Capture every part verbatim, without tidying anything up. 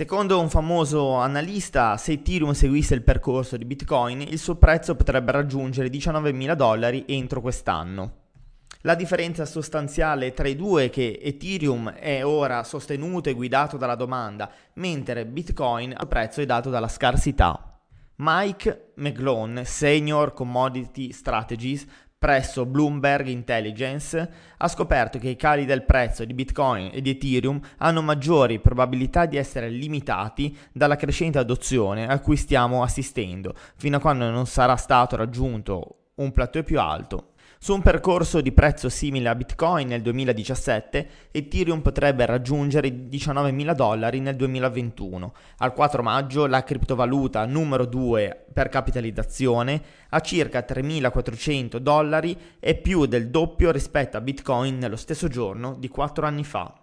Secondo un famoso analista, se Ethereum seguisse il percorso di Bitcoin, il suo prezzo potrebbe raggiungere diciannovemila dollari entro quest'anno. La differenza sostanziale tra i due è che Ethereum è ora sostenuto e guidato dalla domanda, mentre Bitcoin al prezzo è dato dalla scarsità. Mike McGlone, Senior Commodity Strategist presso Bloomberg Intelligence, ha scoperto che i cali del prezzo di Bitcoin e di Ethereum hanno maggiori probabilità di essere limitati dalla crescente adozione a cui stiamo assistendo, fino a quando non sarà stato raggiunto un plateau più alto. Su un percorso di prezzo simile a Bitcoin nel duemiladiciassette, Ethereum potrebbe raggiungere i diciannovemila dollari nel duemilaventuno. Al quattro maggio la criptovaluta numero due per capitalizzazione ha circa tremilaquattrocento dollari e più del doppio rispetto a Bitcoin nello stesso giorno di quattro anni fa.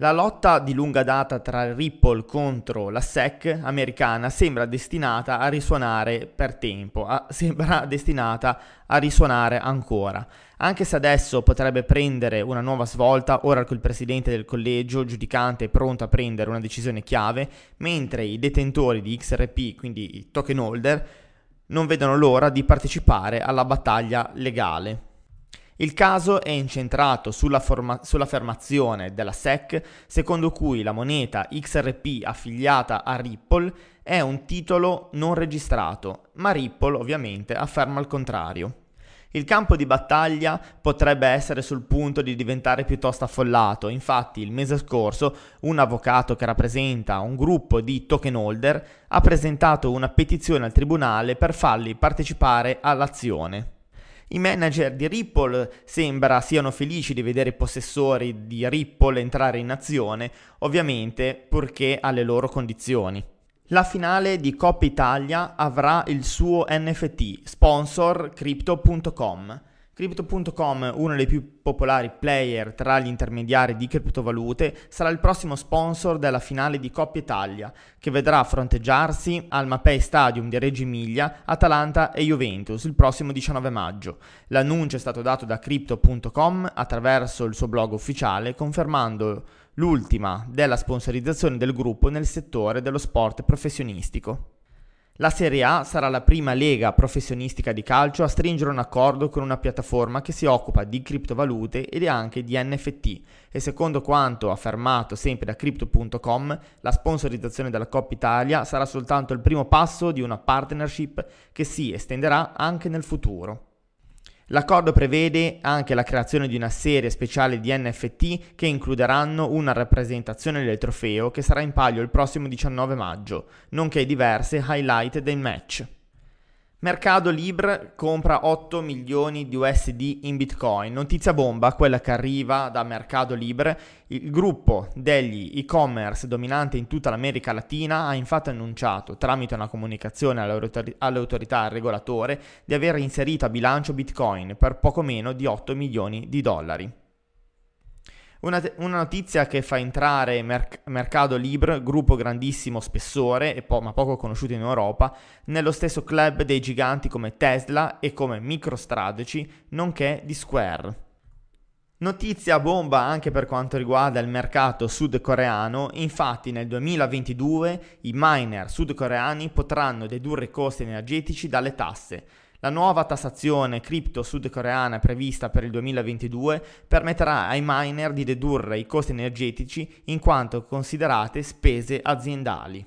La lotta di lunga data tra Ripple contro la S E C americana sembra destinata a risuonare per tempo, a, sembra destinata a risuonare ancora. Anche se adesso potrebbe prendere una nuova svolta, ora che il presidente del collegio giudicante è pronto a prendere una decisione chiave, mentre i detentori di X R P, quindi i token holder, non vedono l'ora di partecipare alla battaglia legale. Il caso è incentrato sulla forma- sull'affermazione della S E C secondo cui la moneta X R P affiliata a Ripple è un titolo non registrato, ma Ripple ovviamente afferma il contrario. Il campo di battaglia potrebbe essere sul punto di diventare piuttosto affollato, infatti il mese scorso un avvocato che rappresenta un gruppo di token holder ha presentato una petizione al tribunale per farli partecipare all'azione. I manager di Ripple sembra siano felici di vedere i possessori di Ripple entrare in azione, ovviamente purché alle loro condizioni. La finale di Coppa Italia avrà il suo N F T, sponsor Crypto punto com. Crypto punto com, uno dei più popolari player tra gli intermediari di criptovalute, sarà il prossimo sponsor della finale di Coppa Italia, che vedrà fronteggiarsi al MAPEI Stadium di Reggio Emilia, Atalanta e Juventus il prossimo diciannove maggio. L'annuncio è stato dato da Crypto punto com attraverso il suo blog ufficiale, confermando l'ultima della sponsorizzazione del gruppo nel settore dello sport professionistico. La Serie A sarà la prima lega professionistica di calcio a stringere un accordo con una piattaforma che si occupa di criptovalute ed anche di N F T, e secondo quanto affermato sempre da Crypto punto com, la sponsorizzazione della Coppa Italia sarà soltanto il primo passo di una partnership che si estenderà anche nel futuro. L'accordo prevede anche la creazione di una serie speciale di N F T che includeranno una rappresentazione del trofeo che sarà in palio il prossimo diciannove maggio, nonché diverse highlight dei match. Mercado Libre compra otto milioni di U S D in Bitcoin. Notizia bomba, quella che arriva da Mercado Libre. Il gruppo degli e-commerce dominante in tutta l'America Latina ha infatti annunciato, tramite una comunicazione all'autorità regolatore, di aver inserito a bilancio Bitcoin per poco meno di otto milioni di dollari. Una, te- una notizia che fa entrare Merc- Mercado Libre, gruppo grandissimo spessore e po- ma poco conosciuto in Europa, nello stesso club dei giganti come Tesla e come Microstrategy, nonché di Square. Notizia bomba anche per quanto riguarda il mercato sudcoreano. Infatti nel duemilaventidue i miner sudcoreani potranno dedurre i costi energetici dalle tasse. La nuova tassazione cripto sudcoreana prevista per il duemilaventidue permetterà ai miner di dedurre i costi energetici in quanto considerate spese aziendali.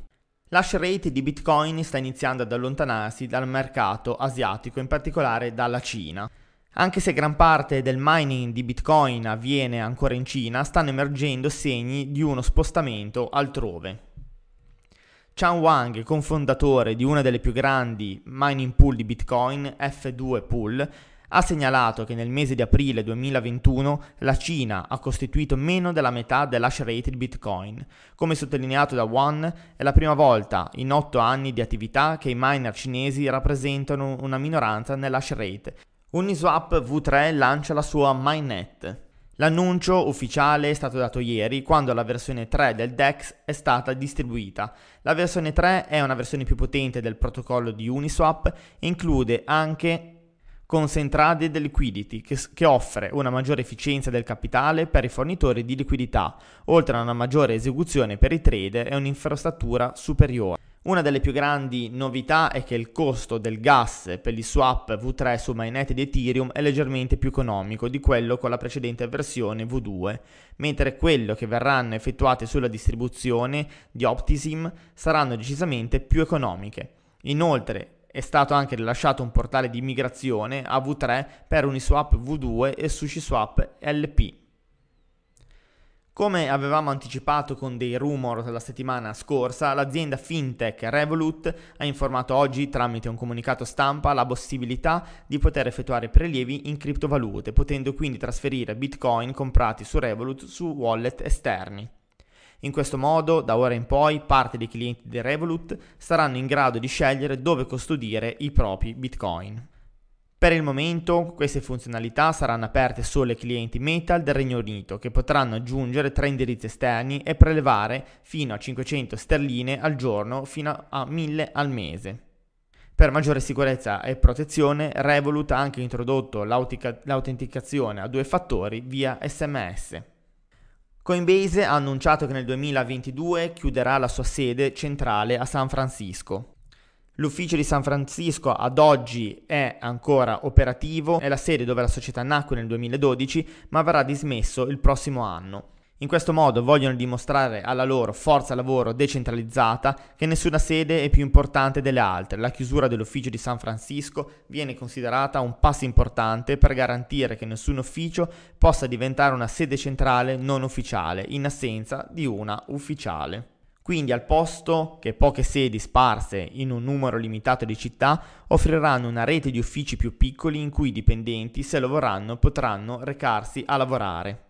L'hash rate di Bitcoin sta iniziando ad allontanarsi dal mercato asiatico, in particolare dalla Cina. Anche se gran parte del mining di Bitcoin avviene ancora in Cina, stanno emergendo segni di uno spostamento altrove. Chan Wang, cofondatore di una delle più grandi mining pool di Bitcoin, F due Pool, ha segnalato che nel mese di aprile duemilaventuno la Cina ha costituito meno della metà dell'hash rate di Bitcoin. Come sottolineato da Wang, è la prima volta in otto anni di attività che i miner cinesi rappresentano una minoranza nell'hash rate. Uniswap V tre lancia la sua Mainnet. L'annuncio ufficiale è stato dato ieri, quando la versione tre del D E X è stata distribuita. La versione tre è una versione più potente del protocollo di Uniswap e include anche Concentrated Liquidity, che, che offre una maggiore efficienza del capitale per i fornitori di liquidità, oltre a una maggiore esecuzione per i trader e un'infrastruttura superiore. Una delle più grandi novità è che il costo del gas per gli swap vu tre su Mainnet di Ethereum è leggermente più economico di quello con la precedente versione vu due, mentre quello che verranno effettuate sulla distribuzione di Optimism saranno decisamente più economiche. Inoltre è stato anche rilasciato un portale di migrazione a vu tre per Uniswap vu due e SushiSwap elle pi. Come avevamo anticipato con dei rumor la settimana scorsa, l'azienda fintech Revolut ha informato oggi tramite un comunicato stampa la possibilità di poter effettuare prelievi in criptovalute, potendo quindi trasferire Bitcoin comprati su Revolut su wallet esterni. In questo modo, da ora in poi, parte dei clienti di Revolut saranno in grado di scegliere dove custodire i propri Bitcoin. Per il momento queste funzionalità saranno aperte solo ai clienti Metal del Regno Unito, che potranno aggiungere tre indirizzi esterni e prelevare fino a cinquecento sterline al giorno fino a mille al mese. Per maggiore sicurezza e protezione, Revolut ha anche introdotto l'autenticazione a due fattori via esse emme esse. Coinbase ha annunciato che nel duemilaventidue chiuderà la sua sede centrale a San Francisco. L'ufficio di San Francisco ad oggi è ancora operativo, è la sede dove la società nacque nel duemiladodici, ma verrà dismesso il prossimo anno. In questo modo vogliono dimostrare alla loro forza lavoro decentralizzata che nessuna sede è più importante delle altre. La chiusura dell'ufficio di San Francisco viene considerata un passo importante per garantire che nessun ufficio possa diventare una sede centrale non ufficiale, in assenza di una ufficiale. Quindi al posto che poche sedi sparse in un numero limitato di città offriranno una rete di uffici più piccoli in cui i dipendenti, se lo vorranno, potranno recarsi a lavorare.